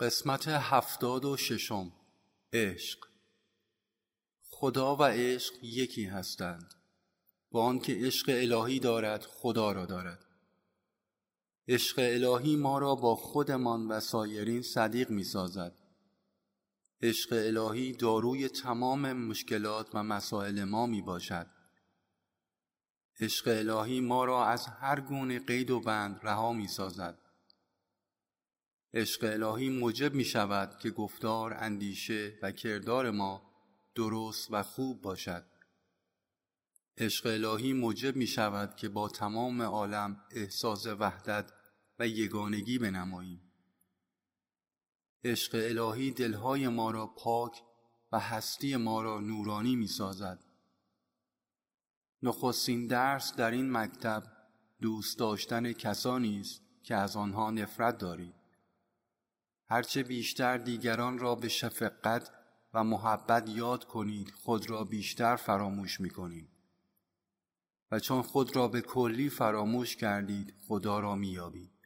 قسمت 76 عشق. خدا و عشق یکی هستند و آن که عشق الهی دارد خدا را دارد. عشق الهی ما را با خودمان و سایرین صدیق می سازد. عشق الهی داروی تمام مشکلات و مسائل ما می باشد. عشق الهی ما را از هر گونه قید و بند رها می سازد. عشق الهی موجب می شود که گفتار، اندیشه و کردار ما درست و خوب باشد. عشق الهی موجب می شود که با تمام عالم احساس وحدت و یگانگی بنماییم. عشق الهی دلهای ما را پاک و هستی ما را نورانی می سازد. نخستین درس در این مکتب دوست داشتن کسانی است که از آنها نفرت دارید. هرچه بیشتر دیگران را به شفقت و محبت یاد کنید، خود را بیشتر فراموش می‌کنید. و چون خود را به کلی فراموش کردید، خدا را می‌یابید.